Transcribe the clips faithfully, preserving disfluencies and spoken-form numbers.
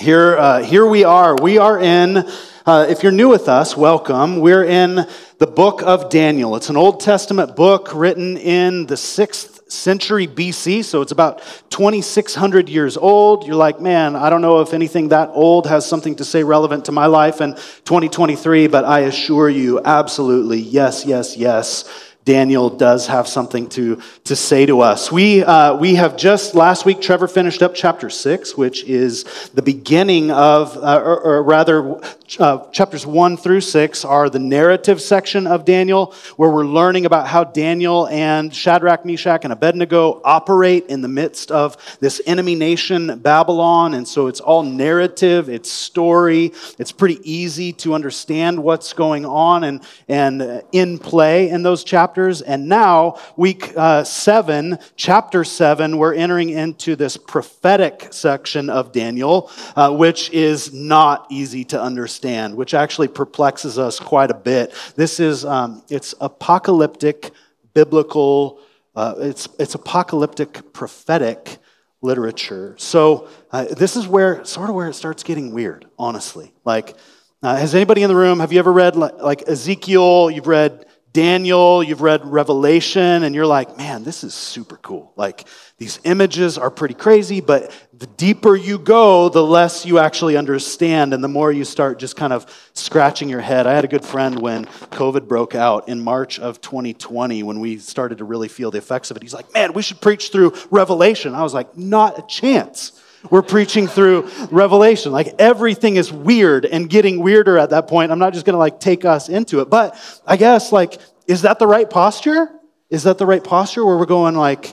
Here, uh, here we are. We are in, uh, if you're new with us, welcome. We're in the book of Daniel. It's an Old Testament book written in the sixth century B C, so it's about twenty-six hundred years old. You're like, man, I don't know if anything that old has something to say relevant to my life in twenty twenty-three, but I assure you, absolutely, yes, yes, yes. Daniel does have something to, to say to us. We uh, we have just, last week, Trevor finished up chapter six, which is the beginning of, uh, or, or rather, uh, chapters one through six are the narrative section of Daniel, where we're learning about how Daniel and Shadrach, Meshach, and Abednego operate in the midst of this enemy nation, Babylon. And so it's all narrative, it's story, it's pretty easy to understand what's going on and, and in play in those chapters. And now, week uh, seven, chapter seven, we're entering into this prophetic section of Daniel, uh, which is not easy to understand, which actually perplexes us quite a bit. This is, um, it's apocalyptic biblical, uh, it's, it's apocalyptic prophetic literature. So uh, this is where, sort of where it starts getting weird, honestly. Like, uh, has anybody in the room, have you ever read like, like Ezekiel, you've read Daniel, you've read Revelation, and you're like, man, this is super cool. Like, these images are pretty crazy, but the deeper you go, the less you actually understand, and the more you start just kind of scratching your head. I had a good friend when COVID broke out in March of twenty twenty, when we started to really feel the effects of it. He's like, man, we should preach through Revelation. I was like, not a chance. We're preaching through Revelation. Like, everything is weird and getting weirder at that point. I'm not just going to like take us into it. But I guess, like, is that the right posture? Is that the right posture where we're going like,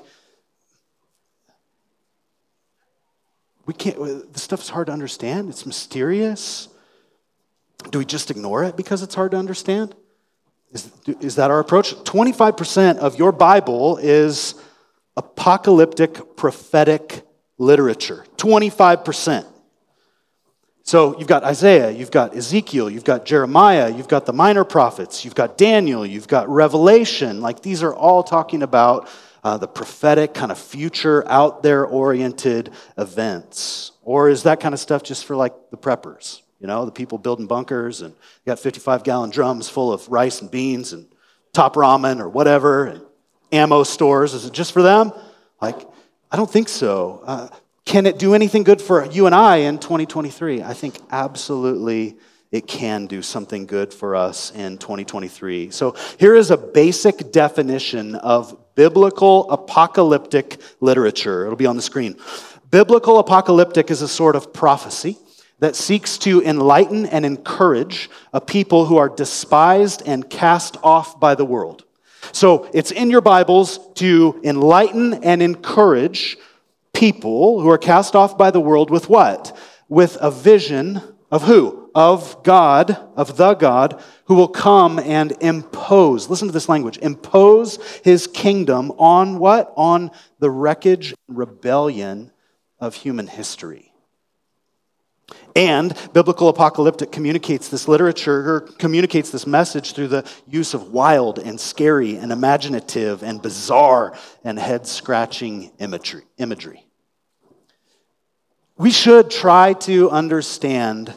we can't, this stuff's hard to understand. It's mysterious. Do we just ignore it because it's hard to understand? Is, is that our approach? twenty-five percent of your Bible is apocalyptic prophetic literature, twenty-five percent. So you've got Isaiah, you've got Ezekiel, you've got Jeremiah, you've got the minor prophets, you've got Daniel, you've got Revelation. Like, these are all talking about uh, the prophetic kind of future out there oriented events. Or is that kind of stuff just for like the preppers, you know, the people building bunkers and you got fifty-five gallon drums full of rice and beans and top ramen or whatever and ammo stores? Is it just for them? Like, I don't think so. Uh, can it do anything good for you and I in twenty twenty-three? I think absolutely it can do something good for us in twenty twenty-three. So here is a basic definition of biblical apocalyptic literature. It'll be on the screen. Biblical apocalyptic is a sort of prophecy that seeks to enlighten and encourage a people who are despised and cast off by the world. So it's in your Bibles to enlighten and encourage people who are cast off by the world with what? With a vision of who? Of God, of the God, who will come and impose, listen to this language, impose his kingdom on what? On the wreckage and rebellion of human history. And biblical apocalyptic communicates this literature, or communicates this message through the use of wild and scary and imaginative and bizarre and head-scratching imagery. imagery. We should try to understand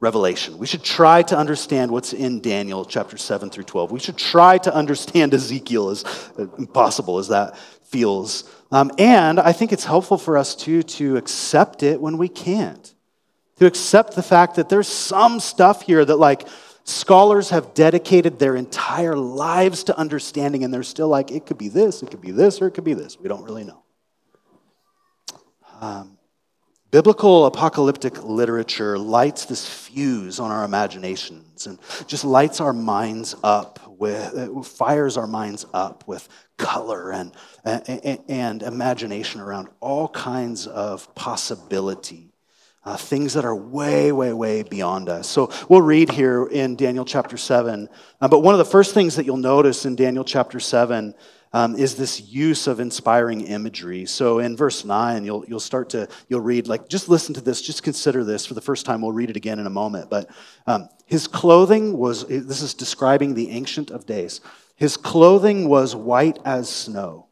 Revelation. We should try to understand what's in Daniel chapter seven through twelve. We should try to understand Ezekiel, as impossible as that feels. Um, and I think it's helpful for us, too, to accept it when we can't. To accept the fact that there's some stuff here that like scholars have dedicated their entire lives to understanding, and they're still like, it could be this, it could be this, or it could be this. We don't really know. Um, biblical apocalyptic literature lights this fuse on our imaginations and just lights our minds up with, it fires our minds up with color and, and, and imagination around all kinds of possibility. Uh, things that are way, way, way beyond us. So we'll read here in Daniel chapter seven. Uh, but one of the first things that you'll notice in Daniel chapter seven um, is this use of inspiring imagery. So in verse nine, you'll you'll start to, you'll read, like, just listen to this, just consider this for the first time. We'll read it again in a moment. But um, his clothing was, this is describing the Ancient of Days. His clothing was white as snow.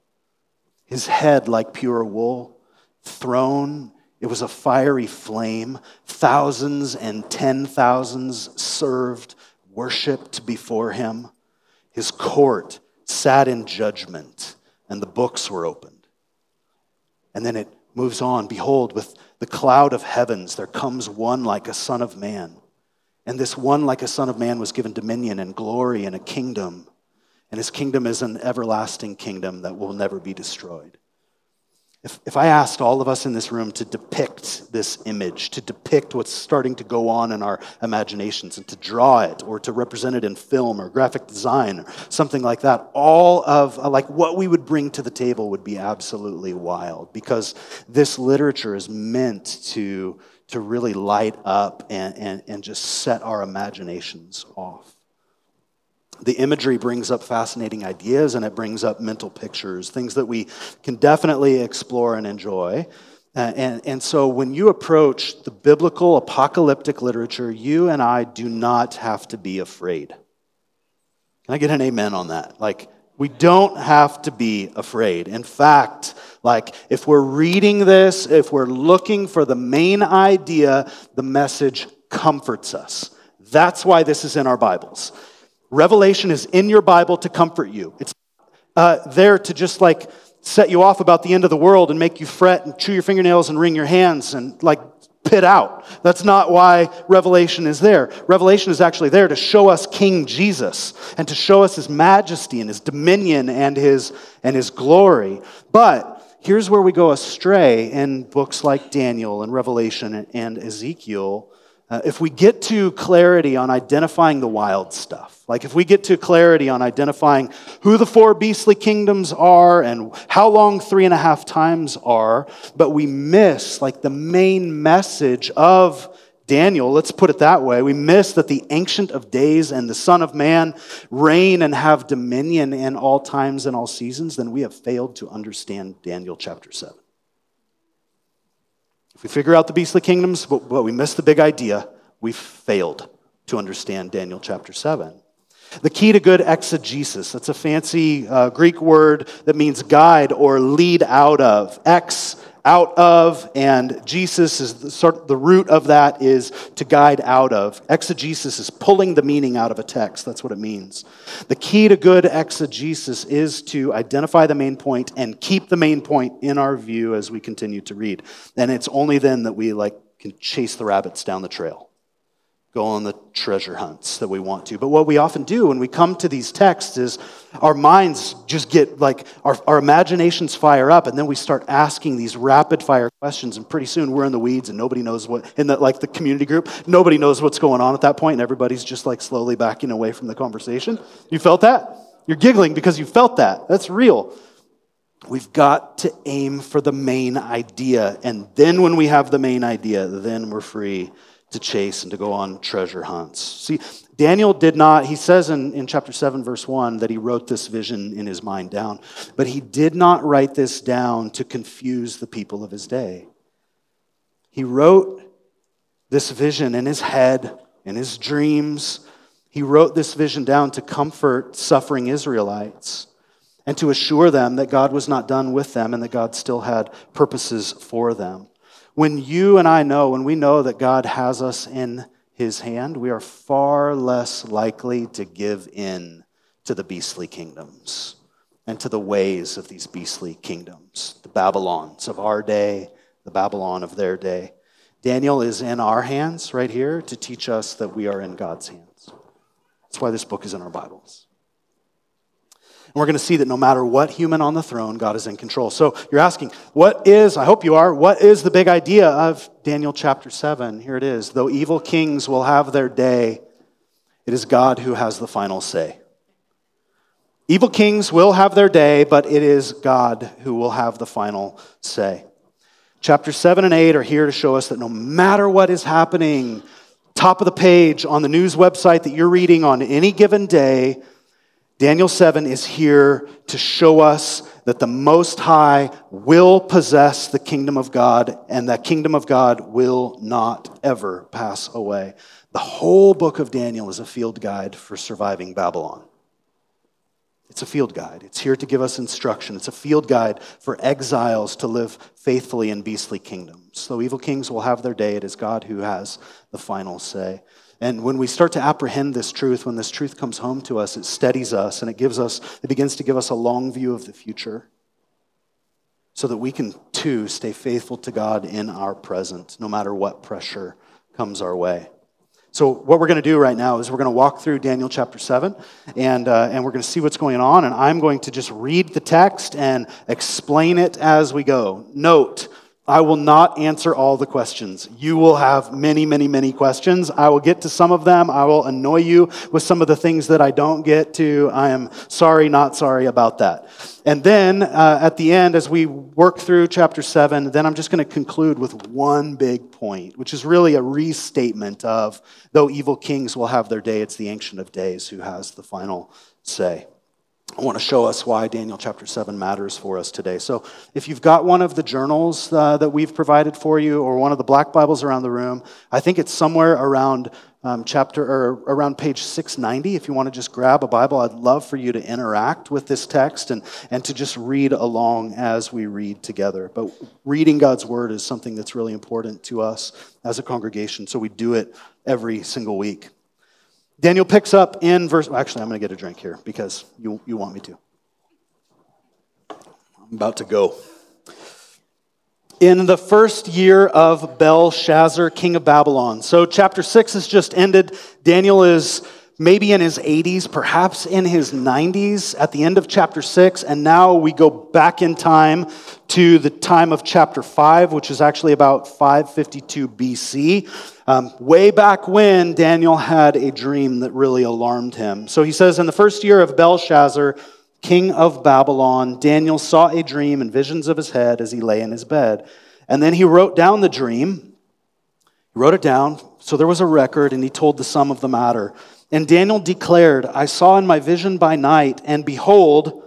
His head like pure wool, thrown It was a fiery flame. Thousands and ten thousands served, worshipped before him. His court sat in judgment, and the books were opened. And then it moves on. Behold, with the cloud of heavens, there comes one like a son of man. And this one like a son of man was given dominion and glory and a kingdom. And his kingdom is an everlasting kingdom that will never be destroyed. If, if I asked all of us in this room to depict this image, to depict what's starting to go on in our imaginations and to draw it or to represent it in film or graphic design or something like that, all of like what we would bring to the table would be absolutely wild, because this literature is meant to, to really light up and, and, and just set our imaginations off. The imagery brings up fascinating ideas, and it brings up mental pictures, things that we can definitely explore and enjoy. Uh, and, and so when you approach the biblical apocalyptic literature, you and I do not have to be afraid. Can I get an amen on that? Like, we don't have to be afraid. In fact, like, if we're reading this, if we're looking for the main idea, the message comforts us. That's why this is in our Bibles. Revelation is in your Bible to comfort you. It's uh, there to just like set you off about the end of the world and make you fret and chew your fingernails and wring your hands and like pit out. That's not why Revelation is there. Revelation is actually there to show us King Jesus and to show us his majesty and his dominion and his and his glory. But here's where we go astray in books like Daniel and Revelation and Ezekiel. Uh, if we get to clarity on identifying the wild stuff, like if we get to clarity on identifying who the four beastly kingdoms are and how long three and a half times are, but we miss like the main message of Daniel, let's put it that way, we miss that the Ancient of Days and the Son of Man reign and have dominion in all times and all seasons, then we have failed to understand Daniel chapter seven. If we figure out the beastly kingdoms, but, but we miss the big idea, we failed to understand Daniel chapter seven. The key to good exegesis, that's a fancy uh, Greek word that means guide or lead out of. Ex, out of, and Jesus is the, sort, the root of that is to guide out of. Exegesis is pulling the meaning out of a text. That's what it means. The key to good exegesis is to identify the main point and keep the main point in our view as we continue to read. And it's only then that we like can chase the rabbits down the trail, go on the treasure hunts that we want to. But what we often do when we come to these texts is our minds just get like, our, our imaginations fire up, and then we start asking these rapid fire questions, and pretty soon we're in the weeds and nobody knows what, in the, like the community group, nobody knows what's going on at that point, and everybody's just like slowly backing away from the conversation. You felt that? You're giggling because you felt that. That's real. We've got to aim for the main idea, and then when we have the main idea, then we're free to chase and to go on treasure hunts. See, Daniel did not, he says in, in chapter seven, verse one, that he wrote this vision in his mind down, but he did not write this down to confuse the people of his day. He wrote this vision in his head, in his dreams. He wrote this vision down to comfort suffering Israelites and to assure them that God was not done with them and that God still had purposes for them. When you and I know, when we know that God has us in his hand, we are far less likely to give in to the beastly kingdoms and to the ways of these beastly kingdoms, the Babylons of our day, the Babylon of their day. Daniel is in our hands right here to teach us that we are in God's hands. That's why this book is in our Bibles. And we're going to see that no matter what human on the throne, God is in control. So you're asking, what is, I hope you are, what is the big idea of Daniel chapter seven? Here it is. Though evil kings will have their day, it is God who has the final say. Evil kings will have their day, but it is God who will have the final say. Chapter seven and eight are here to show us that no matter what is happening, top of the page on the news website that you're reading on any given day, Daniel seven is here to show us that the Most High will possess the kingdom of God, and that kingdom of God will not ever pass away. The whole book of Daniel is a field guide for surviving Babylon. It's a field guide. It's here to give us instruction. It's a field guide for exiles to live faithfully in beastly kingdoms. Though evil kings will have their day, it is God who has the final say. And when we start to apprehend this truth, when this truth comes home to us, it steadies us and it gives us, it begins to give us a long view of the future so that we can too stay faithful to God in our present, no matter what pressure comes our way. So what we're going to do right now is we're going to walk through Daniel chapter seven, and uh, and we're going to see what's going on, and I'm going to just read the text and explain it as we go. Note, I will not answer all the questions. You will have many, many, many questions. I will get to some of them. I will annoy you with some of the things that I don't get to. I am sorry, not sorry about that. And then uh, at the end, as we work through chapter seven, then I'm just going to conclude with one big point, which is really a restatement of, though evil kings will have their day, it's the Ancient of Days who has the final say. I want to show us why Daniel chapter seven matters for us today. So if you've got one of the journals uh, that we've provided for you, or one of the black Bibles around the room, I think it's somewhere around um, chapter or around page six ninety. If you want to just grab a Bible, I'd love for you to interact with this text and, and to just read along as we read together. But reading God's word is something that's really important to us as a congregation, so we do it every single week. Daniel picks up in verse... Actually, I'm going to get a drink here because you, you want me to. I'm about to go. In the first year of Belshazzar, king of Babylon. So chapter six has just ended. Daniel is maybe in his eighties, perhaps in his nineties at the end of chapter six. And now we go back in time to the time of chapter five, which is actually about five fifty-two B C. Um, way back when, Daniel had a dream that really alarmed him. So he says, in the first year of Belshazzar, king of Babylon, Daniel saw a dream and visions of his head as he lay in his bed. And then he wrote down the dream. He wrote it down, so there was a record, and he told the sum of the matter. And Daniel declared, I saw in my vision by night, and behold,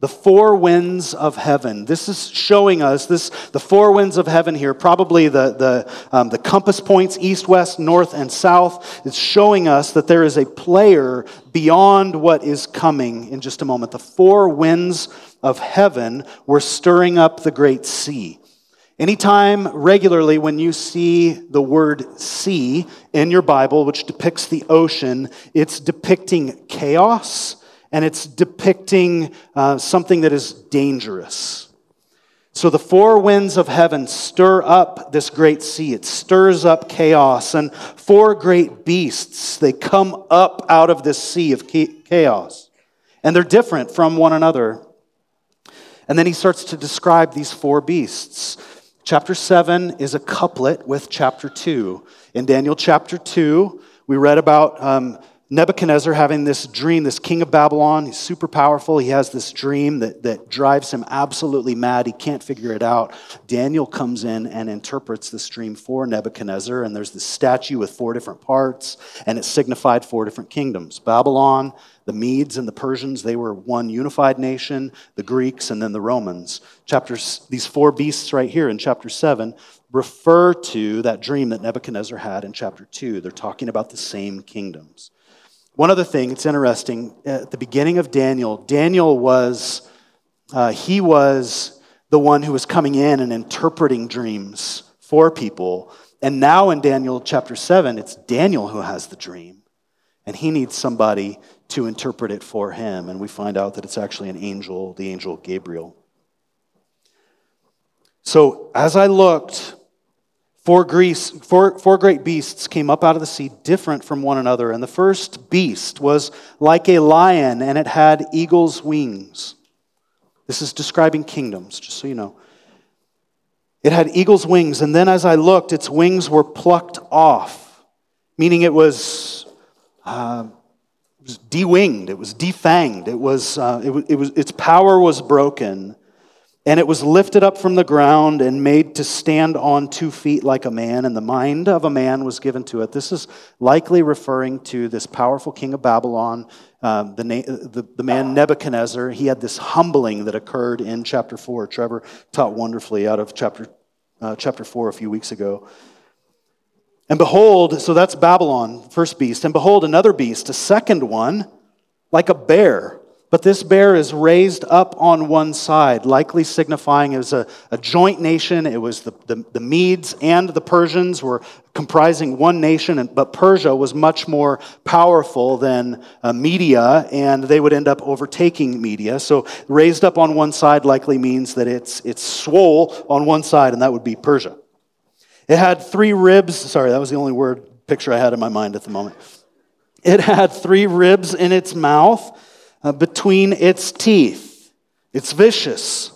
the four winds of heaven. This is showing us this the four winds of heaven here, probably the, the, um, the compass points, east, west, north, and south. It's showing us that there is a player beyond what is coming in just a moment. The four winds of heaven were stirring up the great sea. Anytime regularly when you see the word sea in your Bible, which depicts the ocean, it's depicting chaos and it's depicting uh, something that is dangerous. So the four winds of heaven stir up this great sea. It stirs up chaos, and four great beasts, they come up out of this sea of chaos, and they're different from one another. And then he starts to describe these four beasts. Chapter seven is a couplet with chapter two. In Daniel chapter two, we read about um, Nebuchadnezzar having this dream, this king of Babylon. He's super powerful. He has this dream that, that drives him absolutely mad. He can't figure it out. Daniel comes in and interprets this dream for Nebuchadnezzar, and there's this statue with four different parts, and it signified four different kingdoms. Babylon, the Medes and the Persians, they were one unified nation, the Greeks, and then the Romans. Chapters, these four beasts right here in chapter seven refer to that dream that Nebuchadnezzar had in chapter two. They're talking about the same kingdoms. One other thing, it's interesting, at the beginning of Daniel, Daniel was, uh, he was the one who was coming in and interpreting dreams for people. And now in Daniel chapter seven, it's Daniel who has the dream. And he needs somebody to interpret it for him. And we find out that it's actually an angel, the angel Gabriel. So as I looked... Four, Greece, four, four great beasts came up out of the sea, different from one another. And the first beast was like a lion, and it had eagle's wings. This is describing kingdoms, just so you know. It had eagle's wings, and then as I looked, its wings were plucked off, meaning it was, uh, it was de-winged, it was defanged, it was, uh, it was, it was, its power was broken. And it was lifted up from the ground and made to stand on two feet like a man, and the mind of a man was given to it. This is likely referring to this powerful king of Babylon, um, the, na- the the man Nebuchadnezzar. He had this humbling that occurred in chapter four. Trevor taught wonderfully out of chapter uh, chapter four a few weeks ago. And behold, so that's Babylon, first beast. And behold, another beast, a second one, like a bear. But this bear is raised up on one side, likely signifying it was a, a joint nation. It was the, the, the Medes and the Persians were comprising one nation, and, but Persia was much more powerful than uh, Media, and they would end up overtaking Media. So raised up on one side likely means that it's, it's swole on one side, and that would be Persia. It had three ribs. Sorry, that was the only word picture I had in my mind at the moment. It had three ribs in its mouth uh, between its teeth. It's vicious.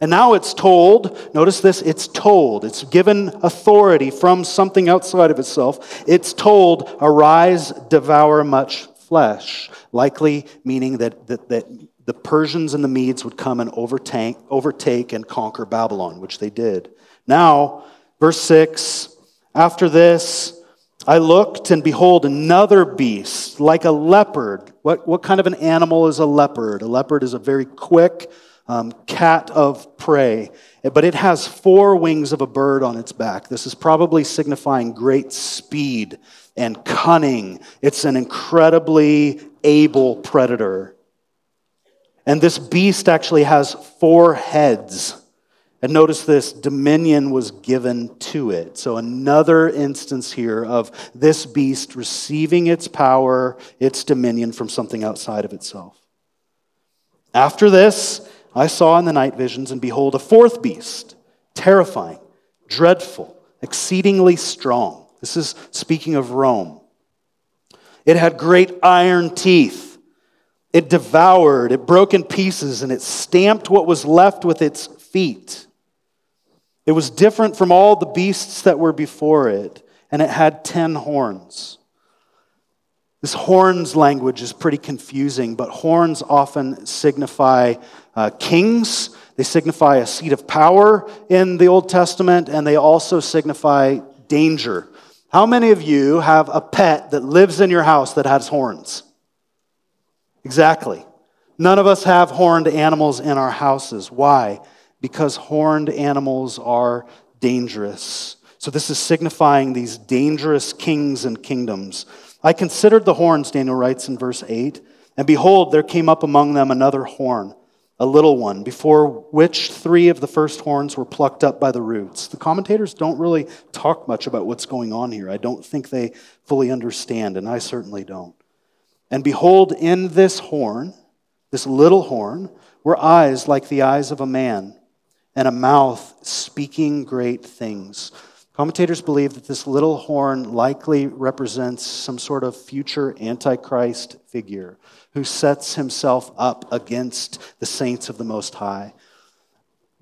And now it's told, notice this, it's told. It's given authority from something outside of itself. It's told, arise, devour much flesh. Likely meaning that, that, that the Persians and the Medes would come and overtake, overtake and conquer Babylon, which they did. Now, verse six, after this, I looked, and behold, another beast, like a leopard. What, what kind of an animal is a leopard? A leopard is a very quick um, cat of prey, but it has four wings of a bird on its back. This is probably signifying great speed and cunning. It's an incredibly able predator. And this beast actually has four heads. And notice this, dominion was given to it. So another instance here of this beast receiving its power, its dominion from something outside of itself. After this, I saw in the night visions, and behold, a fourth beast, terrifying, dreadful, exceedingly strong. This is speaking of Rome. It had great iron teeth. It devoured, it broke in pieces, and it stamped what was left with its feet. It was different from all the beasts that were before it, and it had ten horns. This horns language is pretty confusing, but horns often signify uh, kings. They signify a seat of power in the Old Testament, and they also signify danger. How many of you have a pet that lives in your house that has horns? Exactly. None of us have horned animals in our houses. Why? Because horned animals are dangerous. So this is signifying these dangerous kings and kingdoms. I considered the horns, Daniel writes in verse eight, and behold, there came up among them another horn, a little one, before which three of the first horns were plucked up by the roots. The commentators don't really talk much about what's going on here. I don't think they fully understand, and I certainly don't. And behold, in this horn, this little horn, were eyes like the eyes of a man, and a mouth speaking great things. Commentators believe that this little horn likely represents some sort of future Antichrist figure who sets himself up against the saints of the Most High.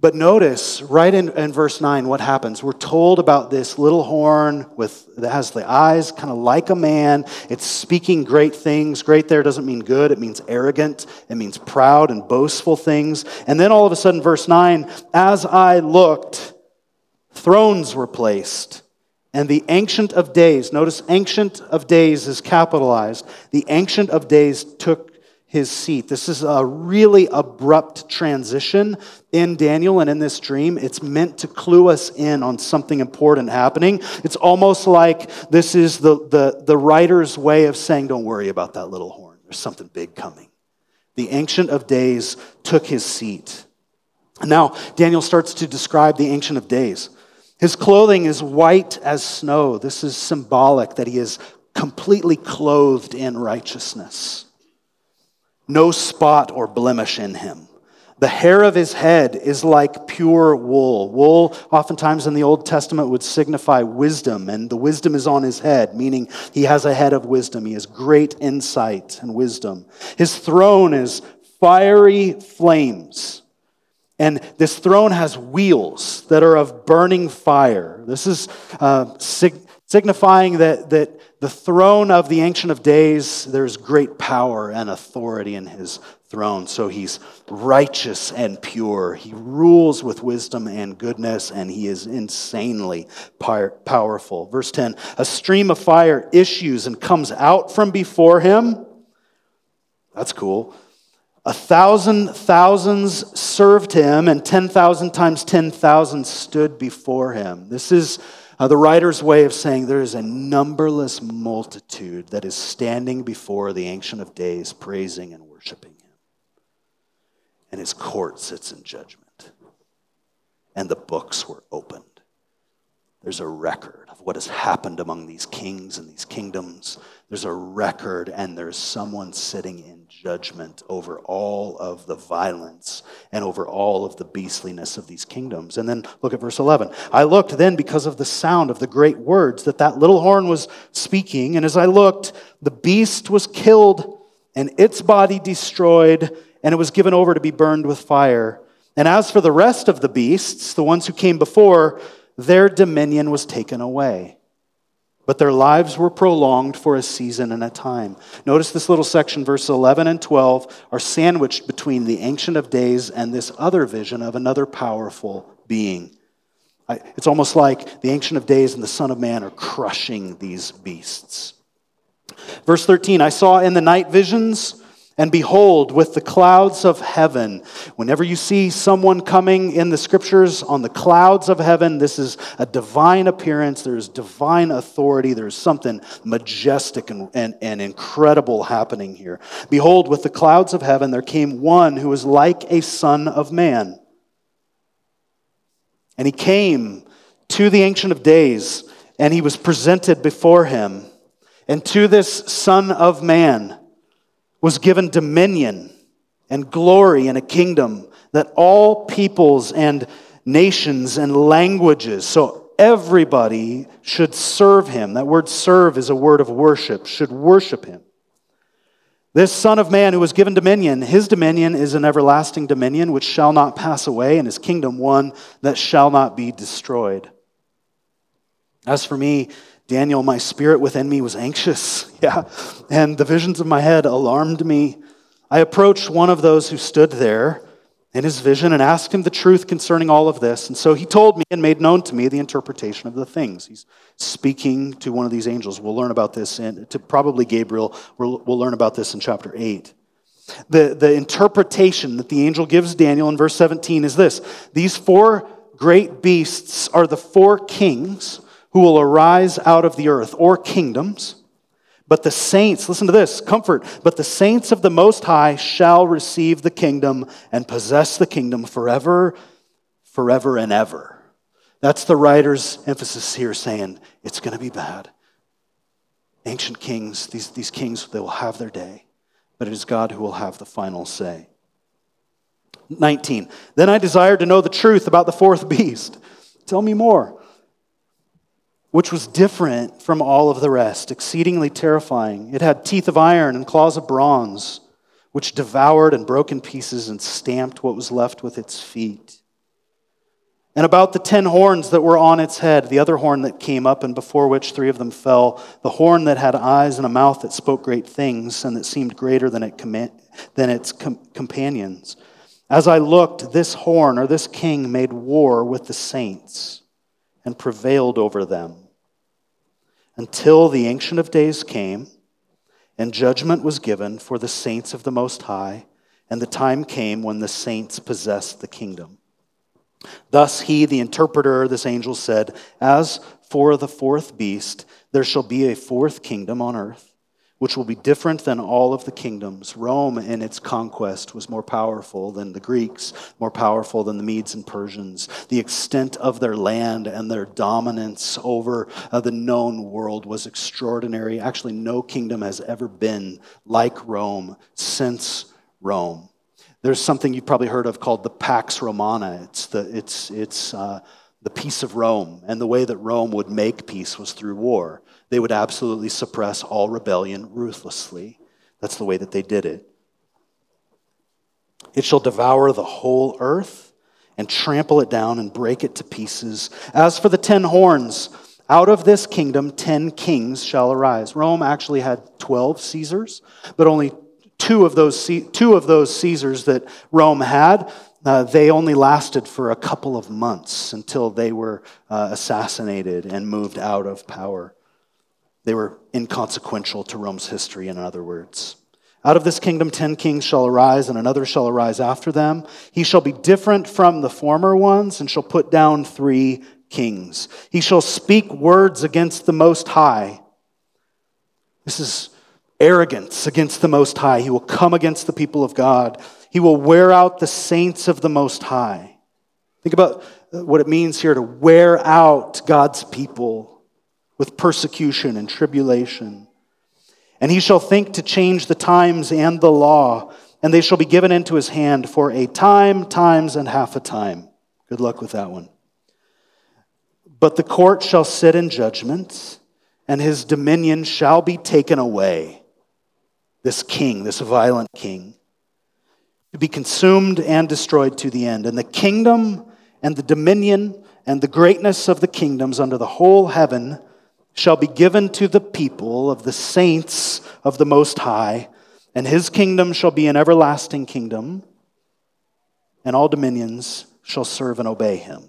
But notice, right in, in verse nine, what happens? We're told about this little horn with that has the eyes kind of like a man. It's speaking great things. Great there doesn't mean good. It means arrogant. It means proud and boastful things. And then all of a sudden, verse nine, as I looked, thrones were placed. And the Ancient of Days, notice Ancient of Days is capitalized. The Ancient of Days took his seat. This is a really abrupt transition in Daniel and in this dream. It's meant to clue us in on something important happening. It's almost like this is the, the, the writer's way of saying, don't worry about that little horn. There's something big coming. The Ancient of Days took his seat. Now, Daniel starts to describe the Ancient of Days. His clothing is white as snow. This is symbolic that he is completely clothed in righteousness. No spot or blemish in him. The hair of his head is like pure wool. Wool, oftentimes in the Old Testament, would signify wisdom, and the wisdom is on his head, meaning he has a head of wisdom. He has great insight and wisdom. His throne is fiery flames, and this throne has wheels that are of burning fire. This is uh, sig- signifying that that the throne of the Ancient of Days, there's great power and authority in his throne. So he's righteous and pure. He rules with wisdom and goodness, and he is insanely powerful. Verse ten, a stream of fire issues and comes out from before him. That's cool. A thousand thousands served him, and ten thousand times ten thousand stood before him. This is Uh, the writer's way of saying there is a numberless multitude that is standing before the Ancient of Days, praising and worshiping him. and his court sits in judgment. And the books were opened. There's a record of what has happened among these kings and these kingdoms. There's a record, and there's someone sitting in judgment over all of the violence and over all of the beastliness of these kingdoms. And then look at verse eleven. I looked then because of the sound of the great words that that little horn was speaking, and as I looked, the beast was killed and its body destroyed, and it was given over to be burned with fire. And as for the rest of the beasts, the ones who came before, their dominion was taken away, but their lives were prolonged for a season and a time. Notice this little section, verse eleven and twelve, are sandwiched between the Ancient of Days and this other vision of another powerful being. It's almost like the Ancient of Days and the Son of Man are crushing these beasts. Verse thirteen, I saw in the night visions, and behold, with the clouds of heaven. Whenever you see someone coming in the scriptures on the clouds of heaven, this is a divine appearance. There's divine authority. There's something majestic and, and, and incredible happening here. Behold, with the clouds of heaven, there came one who was like a son of man. And he came to the Ancient of Days, and he was presented before him. And to this Son of Man was given dominion and glory and a kingdom that all peoples and nations and languages, so everybody should serve him. That word serve is a word of worship, should worship him. This Son of Man who was given dominion, his dominion is an everlasting dominion which shall not pass away, and his kingdom one that shall not be destroyed. As for me, Daniel, my spirit within me was anxious, yeah, and the visions of my head alarmed me. I approached one of those who stood there in his vision and asked him the truth concerning all of this. And so he told me and made known to me the interpretation of the things. He's speaking to one of these angels. We'll learn about this, in, to probably Gabriel. We'll, we'll learn about this in chapter eight. The, the interpretation that the angel gives Daniel in verse seventeen is this. These four great beasts are the four kings who will arise out of the earth, or kingdoms. But the saints, listen to this, comfort, but the saints of the Most High shall receive the kingdom and possess the kingdom forever, forever and ever. That's the writer's emphasis here, saying it's going to be bad. Ancient kings, these, these kings, they will have their day, but it is God who will have the final say. nineteen, then I desired to know the truth about the fourth beast. Tell me more. Which was different from all of the rest, exceedingly terrifying. It had teeth of iron and claws of bronze, which devoured and broke in pieces and stamped what was left with its feet. And about the ten horns that were on its head, the other horn that came up and before which three of them fell, the horn that had eyes and a mouth that spoke great things and that seemed greater than, it com- than its com- companions. As I looked, this horn or this king made war with the saints and prevailed over them until the Ancient of Days came and judgment was given for the saints of the Most High, and the time came when the saints possessed the kingdom. Thus he, the interpreter, this angel said, as for the fourth beast, there shall be a fourth kingdom on earth, which will be different than all of the kingdoms. Rome in its conquest was more powerful than the Greeks, more powerful than the Medes and Persians. The extent of their land and their dominance over uh, the known world was extraordinary. Actually, no kingdom has ever been like Rome since Rome. There's something you've probably heard of called the Pax Romana. It's the it's it's uh, the peace of Rome, and the way that Rome would make peace was through war. They would absolutely suppress all rebellion ruthlessly. That's the way that they did it. It shall devour the whole earth and trample it down and break it to pieces. As for the ten horns, out of this kingdom ten kings shall arise. Rome actually had twelve Caesars, but only two of those two of those Caesars that Rome had, Uh, they only lasted for a couple of months until they were uh, assassinated and moved out of power. They were inconsequential to Rome's history, in other words. Out of this kingdom ten kings shall arise, and another shall arise after them. He shall be different from the former ones, and shall put down three kings. He shall speak words against the Most High. This is arrogance against the Most High. He will come against the people of God. He will wear out the saints of the Most High. Think about what it means here to wear out God's people with persecution and tribulation. And he shall think to change the times and the law, and they shall be given into his hand for a time, times, and half a time. Good luck with that one. But the court shall sit in judgment, and his dominion shall be taken away. This king, this violent king, to be consumed and destroyed to the end. And the kingdom and the dominion and the greatness of the kingdoms under the whole heaven shall be given to the people of the saints of the Most High, and his kingdom shall be an everlasting kingdom, and all dominions shall serve and obey him.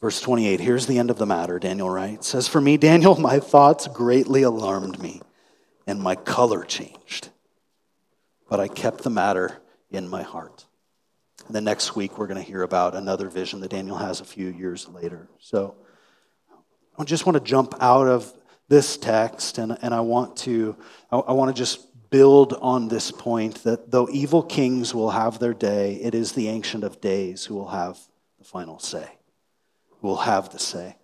Verse twenty-eight, here's the end of the matter, Daniel writes. As for me, Daniel, my thoughts greatly alarmed me, and my color changed. But I kept the matter in my heart. And then next week, we're going to hear about another vision that Daniel has a few years later. So I just want to jump out of this text, and, and I want to I, I want to just build on this point that though evil kings will have their day, it is the Ancient of Days who will have the final say, who will have the say.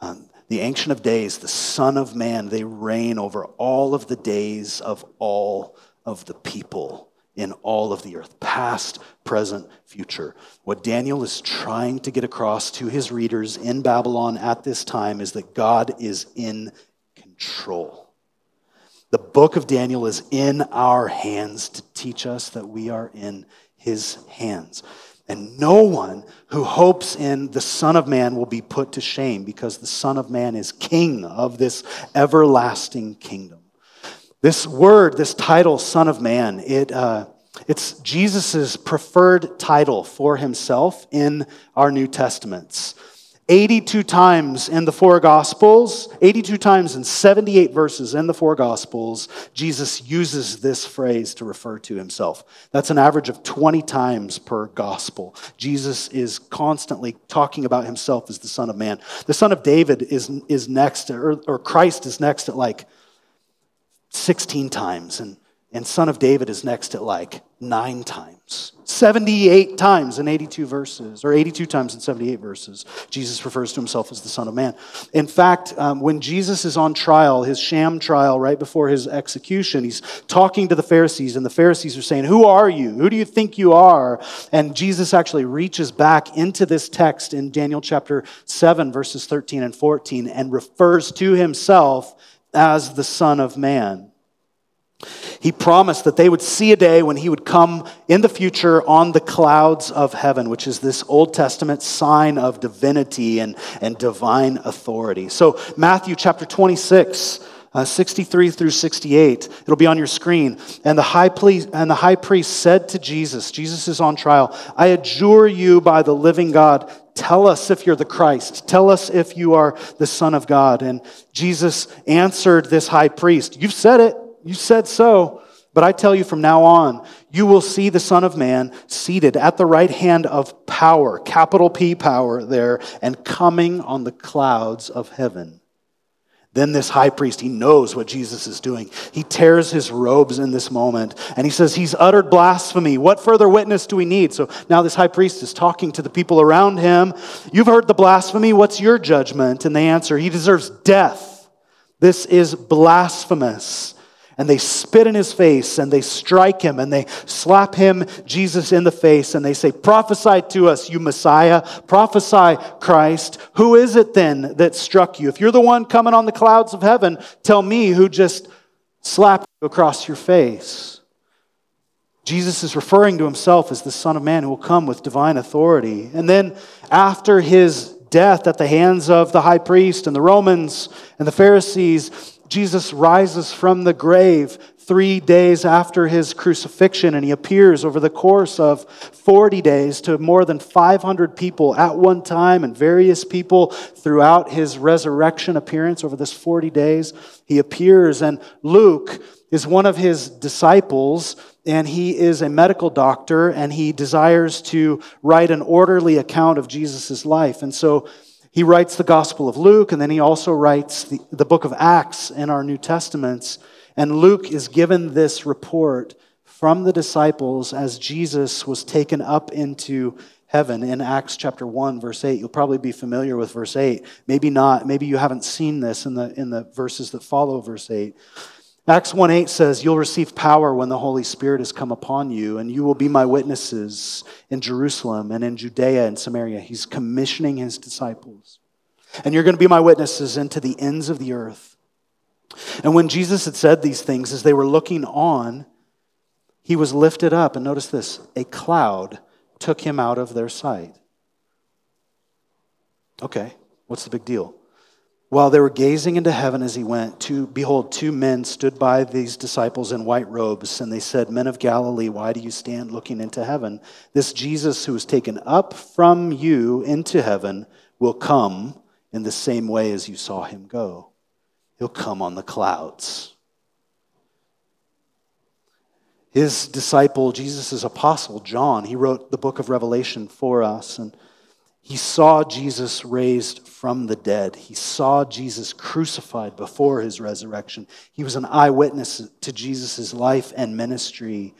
Um, the Ancient of Days, the Son of Man, they reign over all of the days of all of the people in all of the earth, past, present, future. What Daniel is trying to get across to his readers in Babylon at this time is that God is in control. The book of Daniel is in our hands to teach us that we are in his hands. And no one who hopes in the Son of Man will be put to shame, because the Son of Man is king of this everlasting kingdom. This word, this title, Son of Man, it uh, it's Jesus' preferred title for himself in our New Testaments. eighty-two times in the four Gospels, eighty-two times in seventy-eight verses in the four Gospels, Jesus uses this phrase to refer to himself. That's an average of twenty times per Gospel. Jesus is constantly talking about himself as the Son of Man. The Son of David is, is next, or, or Christ is next at like sixteen times, and, and Son of David is next at like nine times. seventy-eight times in eighty-two verses, or eighty-two times in seventy-eight verses, Jesus refers to himself as the Son of Man. In fact, um, when Jesus is on trial, his sham trial right before his execution, he's talking to the Pharisees, and the Pharisees are saying, "Who are you? Who do you think you are?" And Jesus actually reaches back into this text in Daniel chapter seven, verses thirteen and fourteen, and refers to himself as the Son of Man. He promised that they would see a day when he would come in the future on the clouds of heaven, which is this Old Testament sign of divinity and, and divine authority. So Matthew chapter twenty-six, uh, sixty-three through sixty-eight, it'll be on your screen. And the high priest, and the high priest said to Jesus, Jesus is on trial, "I adjure you by the living God, tell us if you're the Christ. Tell us if you are the Son of God." And Jesus answered this high priest, "You've said it. You said so. But I tell you, from now on, you will see the Son of Man seated at the right hand of power," capital P power there, "and coming on the clouds of heaven." Then this high priest, he knows what Jesus is doing. He tears his robes in this moment, and he says, "He's uttered blasphemy. What further witness do we need?" So now this high priest is talking to the people around him. "You've heard the blasphemy. What's your judgment?" And they answer, "He deserves death. This is blasphemous." And they spit in his face, and they strike him, and they slap him, Jesus, in the face, and they say, "Prophesy to us, you Messiah. Prophesy, Christ. Who is it then that struck you? If you're the one coming on the clouds of heaven, tell me who just slapped you across your face." Jesus is referring to himself as the Son of Man who will come with divine authority. And then after his death at the hands of the high priest and the Romans and the Pharisees, Jesus rises from the grave three days after his crucifixion, and he appears over the course of forty days to more than five hundred people at one time, and various people throughout his resurrection appearance over this forty days. He appears, and Luke is one of his disciples, and he is a medical doctor, and he desires to write an orderly account of Jesus' life. And so he writes the Gospel of Luke, and then he also writes the, the book of Acts in our New Testaments. And Luke is given this report from the disciples as Jesus was taken up into heaven in Acts chapter one, verse eight. You'll probably be familiar with verse eight. Maybe not. Maybe you haven't seen this in the in the verses that follow verse eight. Acts one eight says, "You'll receive power when the Holy Spirit has come upon you, and you will be my witnesses in Jerusalem and in Judea and Samaria." He's commissioning his disciples. "And you're going to be my witnesses into the ends of the earth." And when Jesus had said these things, as they were looking on, he was lifted up. And notice this, a cloud took him out of their sight. Okay, what's the big deal? While they were gazing into heaven as he went, two, behold, two men stood by these disciples in white robes, and they said, "Men of Galilee, why do you stand looking into heaven? This Jesus who was taken up from you into heaven will come in the same way as you saw him go." He'll come on the clouds. His disciple, Jesus' apostle, John, he wrote the book of Revelation for us, and he saw Jesus raised from the dead. He saw Jesus crucified before his resurrection. He was an eyewitness to Jesus' life and ministry.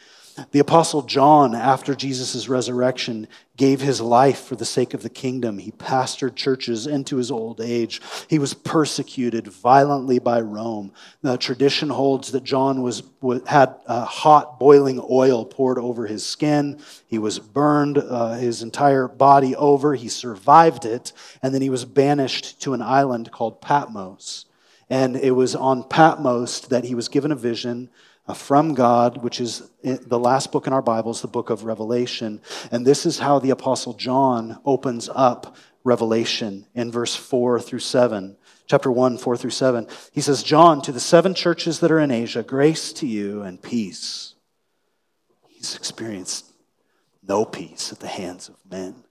The apostle John, after Jesus' resurrection, gave his life for the sake of the kingdom. He pastored churches into his old age. He was persecuted violently by Rome. The tradition holds that John was had uh, hot boiling oil poured over his skin. He was burned uh, his entire body over. He survived it, and then he was banished to an island called Patmos. And it was on Patmos that he was given a vision from God, which is the last book in our Bibles, the book of Revelation. And this is how the Apostle John opens up Revelation in verse four through seven, chapter one, four through seven. He says, "John, to the seven churches that are in Asia, grace to you and peace." He's experienced no peace at the hands of men,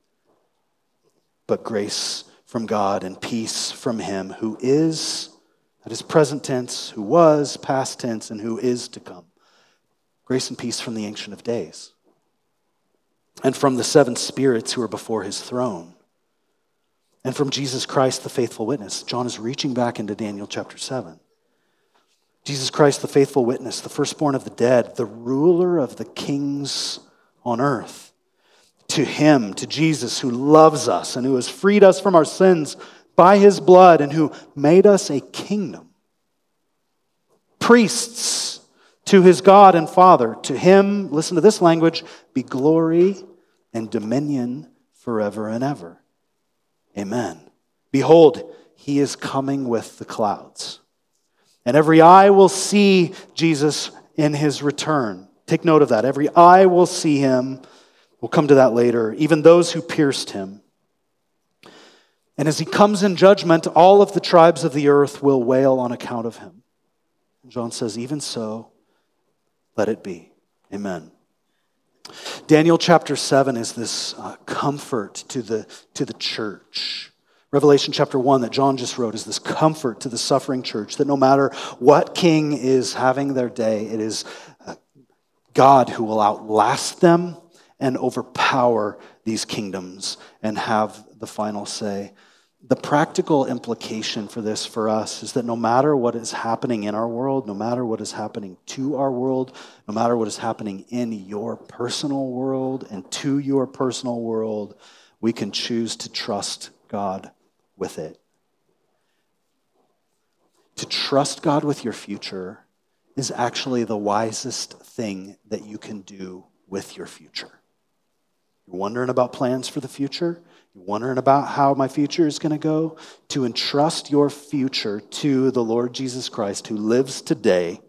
but grace from God and peace from him who is, that is present tense, who was, past tense, and who is to come. Grace and peace from the Ancient of Days and from the seven spirits who are before his throne and from Jesus Christ, the faithful witness. John is reaching back into Daniel chapter seven. Jesus Christ, the faithful witness, the firstborn of the dead, the ruler of the kings on earth. To him, to Jesus, who loves us and who has freed us from our sins by his blood, and who made us a kingdom, priests to his God and Father. To him, listen to this language, be glory and dominion forever and ever. Amen. Behold, he is coming with the clouds, and every eye will see Jesus in his return. Take note of that. Every eye will see him. We'll come to that later. Even those who pierced him. And as he comes in judgment, all of the tribes of the earth will wail on account of him. And John says, even so, let it be. Amen. Daniel chapter seven is this uh, comfort to the, to the church. Revelation chapter one that John just wrote is this comfort to the suffering church, that no matter what king is having their day, it is uh, God who will outlast them and overpower these kingdoms and have the final say. The practical implication for this for us is that no matter what is happening in our world, no matter what is happening to our world, no matter what is happening in your personal world and to your personal world, we can choose to trust God with it. To trust God with your future is actually the wisest thing that you can do with your future. You're wondering about plans for the future? You're wondering about how my future is going to go? To entrust your future to the Lord Jesus Christ, who lives today,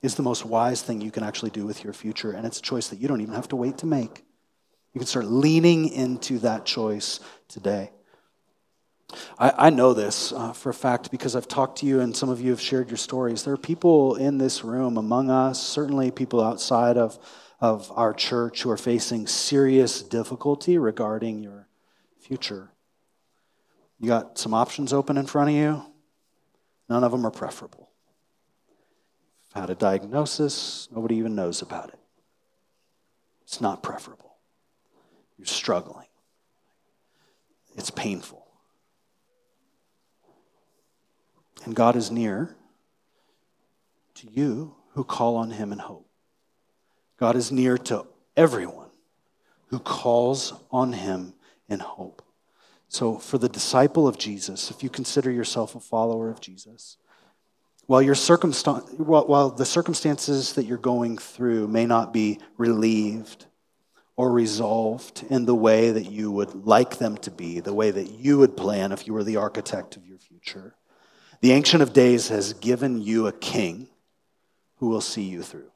is the most wise thing you can actually do with your future. And it's a choice that you don't even have to wait to make. You can start leaning into that choice today. I, I know this uh, for a fact because I've talked to you and some of you have shared your stories. There are people in this room among us, certainly people outside of of our church who are facing serious difficulty regarding your future. You got some options open in front of you. None of them are preferable. You've had a diagnosis. Nobody even knows about it. It's not preferable. You're struggling. It's painful. And God is near to you who call on him in hope. God is near to everyone who calls on him in hope. So for the disciple of Jesus, if you consider yourself a follower of Jesus, while your circumstance, while the circumstances that you're going through may not be relieved or resolved in the way that you would like them to be, the way that you would plan if you were the architect of your future, the Ancient of Days has given you a king who will see you through.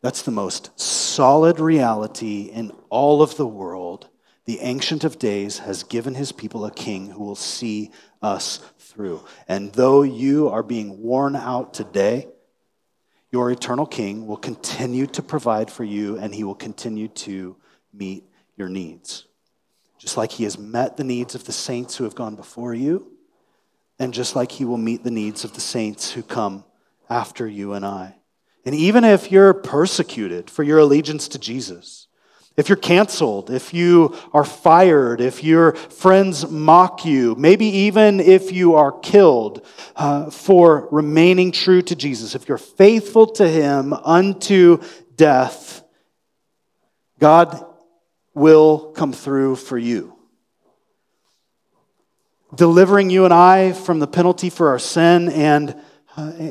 That's the most solid reality in all of the world. The Ancient of Days has given his people a king who will see us through. And though you are being worn out today, your eternal king will continue to provide for you, and he will continue to meet your needs. Just like he has met the needs of the saints who have gone before you, and just like he will meet the needs of the saints who come after you and I. And even if you're persecuted for your allegiance to Jesus, if you're canceled, if you are fired, if your friends mock you, maybe even if you are killed uh, for remaining true to Jesus, if you're faithful to him unto death, God will come through for you, delivering you and I from the penalty for our sin and uh,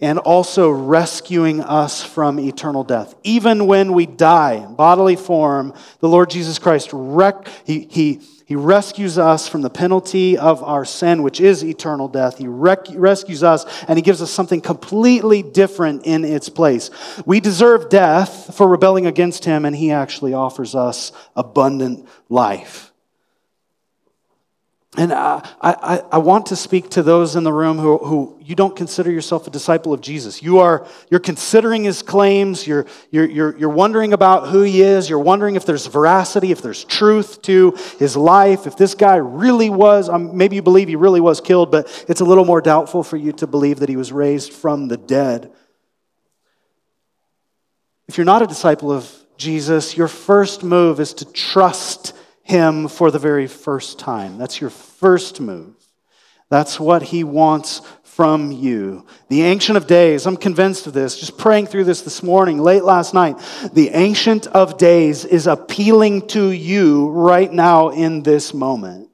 and also rescuing us from eternal death. Even when we die in bodily form, the Lord Jesus Christ, rec- he, he, he rescues us from the penalty of our sin, which is eternal death. He rec- rescues us, and he gives us something completely different in its place. We deserve death for rebelling against him, and he actually offers us abundant life. And I, I, I want to speak to those in the room who, who you don't consider yourself a disciple of Jesus. You are you're considering his claims. You're you're you're you're wondering about who he is. You're wondering if there's veracity, if there's truth to his life. If this guy really was, um, maybe you believe he really was killed, but it's a little more doubtful for you to believe that he was raised from the dead. If you're not a disciple of Jesus, your first move is to trust him for the very first time. That's your first move. That's what he wants from you. The Ancient of Days, I'm convinced of this, just praying through this this morning, late last night, the Ancient of Days is appealing to you right now in this moment.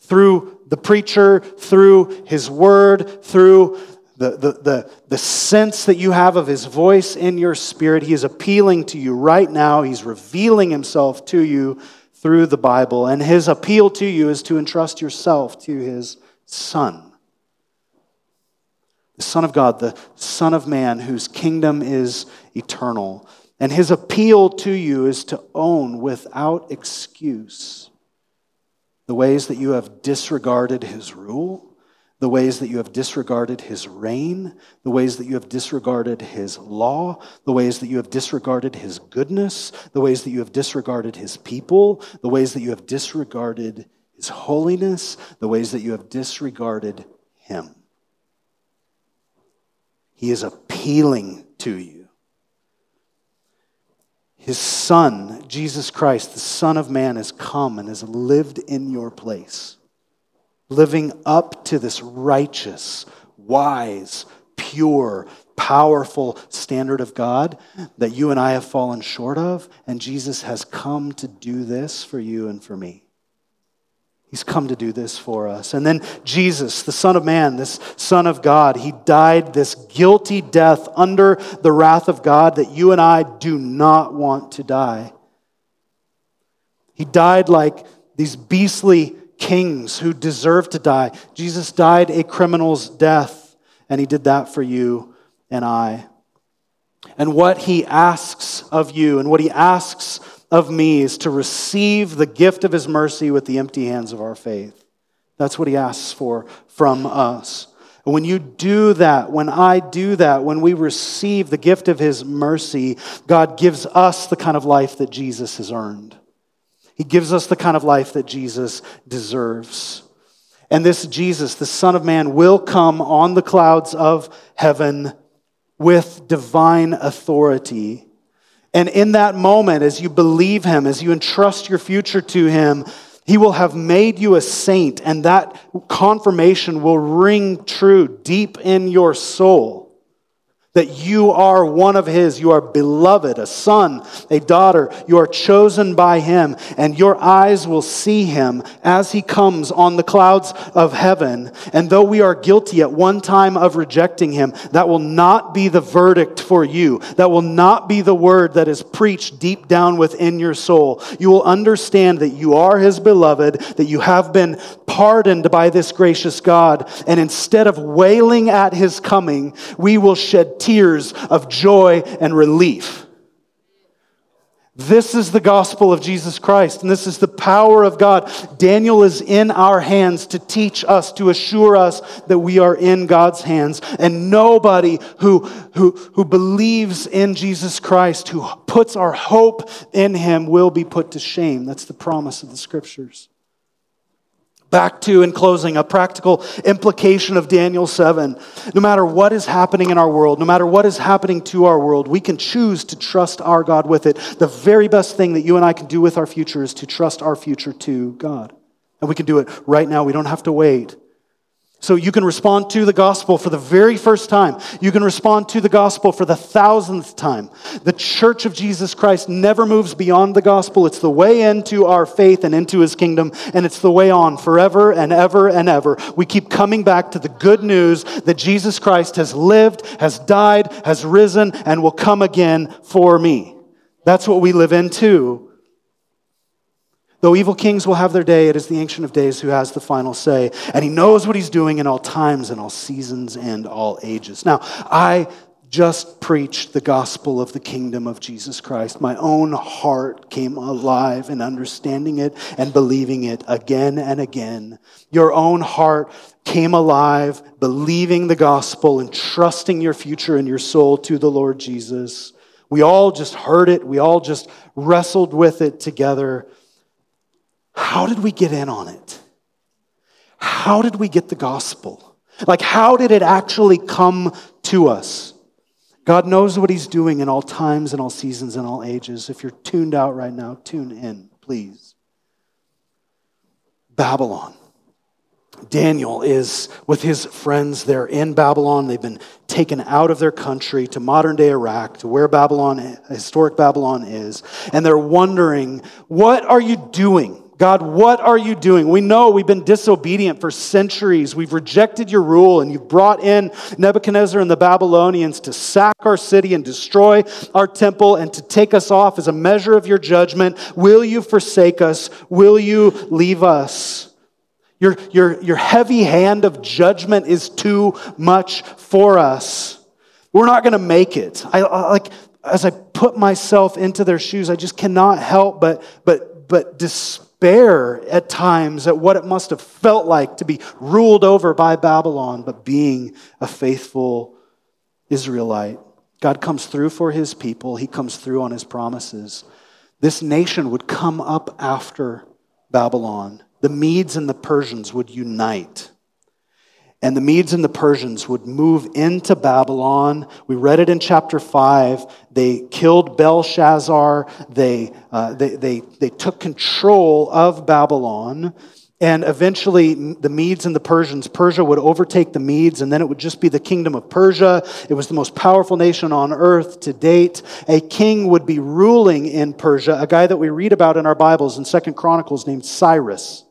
Through the preacher, through his word, through The, the, the, the sense that you have of his voice in your spirit, he is appealing to you right now. He's revealing himself to you through the Bible. And his appeal to you is to entrust yourself to his Son. The Son of God, the Son of Man, whose kingdom is eternal. And his appeal to you is to own without excuse the ways that you have disregarded his rule, the ways that you have disregarded his reign, the ways that you have disregarded his law, the ways that you have disregarded his goodness, the ways that you have disregarded his people, the ways that you have disregarded his holiness, the ways that you have disregarded him. He is appealing to you. His Son, Jesus Christ, the Son of Man, has come and has lived in your place, living up to this righteous, wise, pure, powerful standard of God that you and I have fallen short of. And Jesus has come to do this for you and for me. He's come to do this for us. And then Jesus, the Son of Man, this Son of God, he died this guilty death under the wrath of God that you and I do not want to die. He died like these beastly kings who deserve to die. Jesus died a criminal's death, and he did that for you and I. And what he asks of you and what he asks of me is to receive the gift of his mercy with the empty hands of our faith. That's what he asks for from us. And when you do that, when I do that, when we receive the gift of his mercy, God gives us the kind of life that Jesus has earned. He gives us the kind of life that Jesus deserves. And this Jesus, the Son of Man, will come on the clouds of heaven with divine authority. And in that moment, as you believe him, as you entrust your future to him, he will have made you a saint, and that confirmation will ring true deep in your soul. that you are one of his. You are beloved, a son, a daughter. You are chosen by him, and your eyes will see him as he comes on the clouds of heaven. And though we are guilty at one time of rejecting him, that will not be the verdict for you. That will not be the word that is preached deep down within your soul. You will understand that you are his beloved, that you have been pardoned by this gracious God. And instead of wailing at his coming, we will shed tears of joy and relief. This is the gospel of Jesus Christ, and this is the power of God. Daniel is in our hands to teach us, to assure us that we are in God's hands. And nobody who, who, who believes in Jesus Christ, who puts our hope in him, will be put to shame. That's the promise of the scriptures. Back to, in closing, a practical implication of Daniel seven. No matter what is happening in our world, no matter what is happening to our world, we can choose to trust our God with it. The very best thing that you and I can do with our future is to trust our future to God. And we can do it right now. We don't have to wait. So you can respond to the gospel for the very first time. You can respond to the gospel for the thousandth time. The Church of Jesus Christ never moves beyond the gospel. It's the way into our faith and into his kingdom, and it's the way on forever and ever and ever. We keep coming back to the good news that Jesus Christ has lived, has died, has risen, and will come again for me. That's what we live into. Though evil kings will have their day, it is the Ancient of Days who has the final say. And he knows what he's doing in all times and all seasons and all ages. Now, I just preached the gospel of the kingdom of Jesus Christ. My own heart came alive in understanding it and believing it again and again. Your own heart came alive, believing the gospel and trusting your future and your soul to the Lord Jesus. We all just heard it. We all just wrestled with it together. How did we get in on it? How did we get the gospel? Like, how did it actually come to us? God knows what he's doing in all times and all seasons and all ages. If you're tuned out right now, tune in, please. Babylon. Daniel is with his friends. They're in Babylon. They've been taken out of their country to modern-day Iraq, to where Babylon, historic Babylon is. And they're wondering, what are you doing? God, what are you doing? We know we've been disobedient for centuries. We've rejected your rule, and you've brought in Nebuchadnezzar and the Babylonians to sack our city and destroy our temple and to take us off as a measure of your judgment. Will you forsake us? Will you leave us? Your, your, your heavy hand of judgment is too much for us. We're not going to make it. I, I like as I put myself into their shoes, I just cannot help but but but despair. Bear at times at what it must have felt like to be ruled over by Babylon, but being a faithful Israelite. God comes through for his people. He comes through on his promises. This nation would come up after Babylon. The Medes and the Persians would unite. And the Medes and the Persians would move into Babylon. We read it in chapter five. They killed Belshazzar. They, uh, they, they, they took control of Babylon. And eventually the Medes and the Persians, Persia would overtake the Medes, and then it would just be the kingdom of Persia. It was the most powerful nation on earth to date. A king would be ruling in Persia, a guy that we read about in our Bibles in Second Chronicles named Cyrus.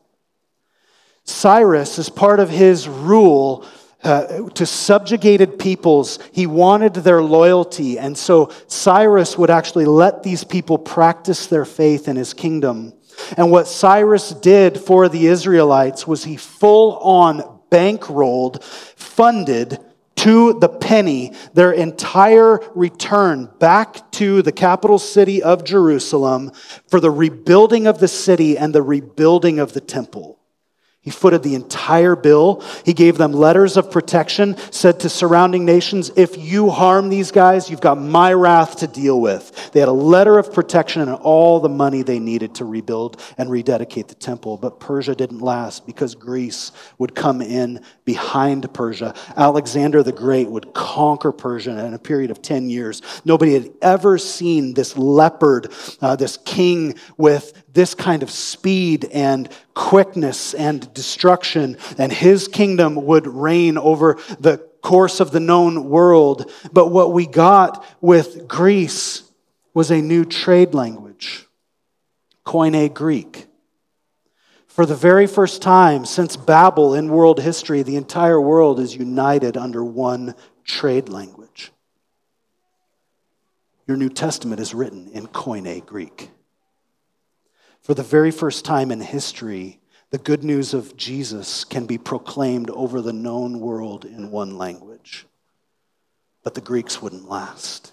Cyrus, as part of his rule uh, to subjugated peoples, he wanted their loyalty. And so Cyrus would actually let these people practice their faith in his kingdom. And what Cyrus did for the Israelites was he full-on bankrolled, funded to the penny, their entire return back to the capital city of Jerusalem for the rebuilding of the city and the rebuilding of the temple. He footed the entire bill. He gave them letters of protection, said to surrounding nations, if you harm these guys, you've got my wrath to deal with. They had a letter of protection and all the money they needed to rebuild and rededicate the temple. But Persia didn't last because Greece would come in behind Persia. Alexander the Great would conquer Persia in a period of ten years. Nobody had ever seen this leopard, uh, this king with this kind of speed and quickness and destruction, and his kingdom would reign over the course of the known world. But what we got with Greece was a new trade language, Koine Greek. For the very first time since Babel in world history, the entire world is united under one trade language. Your New Testament is written in Koine Greek. For the very first time in history, the good news of Jesus can be proclaimed over the known world in one language. But the Greeks wouldn't last,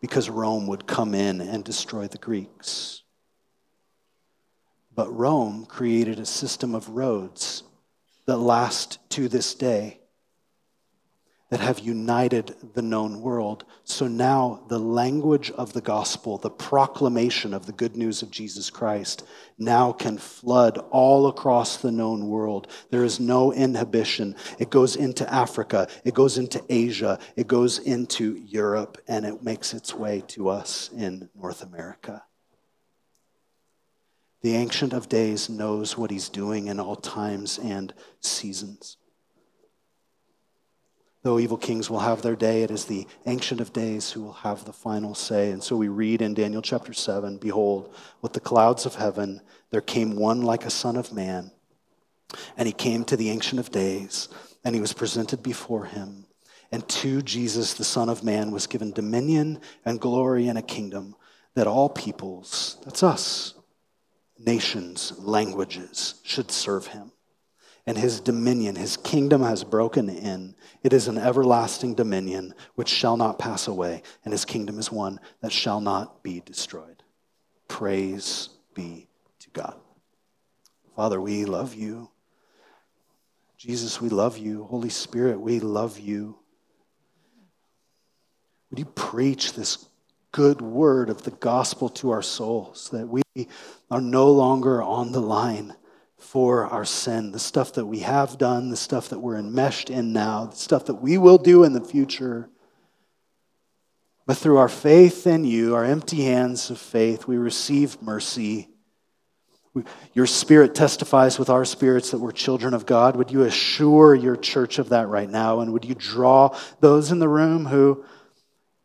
because Rome would come in and destroy the Greeks. But Rome created a system of roads that last to this day, that have united the known world. So now the language of the gospel, the proclamation of the good news of Jesus Christ, now can flood all across the known world. There is no inhibition. It goes into Africa. It goes into Asia. It goes into Europe. And it makes its way to us in North America. The Ancient of Days knows what he's doing in all times and seasons. Though evil kings will have their day, it is the Ancient of Days who will have the final say. And so we read in Daniel chapter seven, behold, with the clouds of heaven, there came one like a son of man. And he came to the Ancient of Days, and he was presented before him. And to Jesus, the Son of Man, was given dominion and glory and a kingdom that all peoples, that's us, nations, languages should serve him. And his dominion, his kingdom has broken in. It is an everlasting dominion which shall not pass away. And his kingdom is one that shall not be destroyed. Praise be to God. Father, we love you. Jesus, we love you. Holy Spirit, we love you. Would you preach this good word of the gospel to our souls, that we are no longer on the line for our sin, the stuff that we have done, the stuff that we're enmeshed in now, the stuff that we will do in the future. But through our faith in you, our empty hands of faith, we receive mercy. Your Spirit testifies with our spirits that we're children of God. Would you assure your church of that right now? And would you draw those in the room who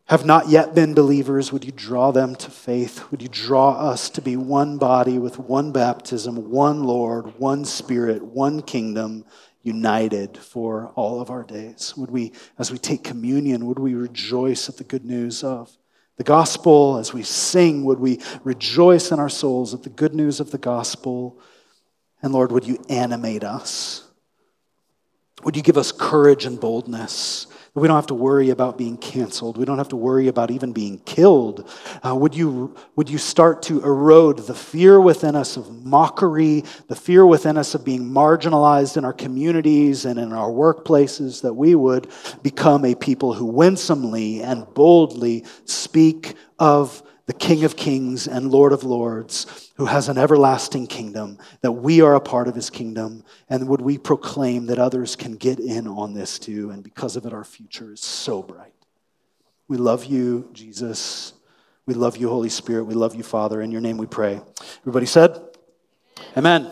have not yet been believers, would you draw them to faith? Would you draw us to be one body with one baptism, one Lord, one Spirit, one kingdom, united for all of our days? Would we, as we take communion, would we rejoice at the good news of the gospel? As we sing, would we rejoice in our souls at the good news of the gospel? And Lord, would you animate us? Would you give us courage and boldness? We don't have to worry about being canceled. We don't have to worry about even being killed. Uh, would you, would you start to erode the fear within us of mockery, the fear within us of being marginalized in our communities and in our workplaces, that we would become a people who winsomely and boldly speak of the King of Kings and Lord of Lords, who has an everlasting kingdom, that we are a part of his kingdom, and would we proclaim that others can get in on this too, and because of it, our future is so bright. We love you, Jesus. We love you, Holy Spirit. We love you, Father. In your name we pray. Everybody said, amen.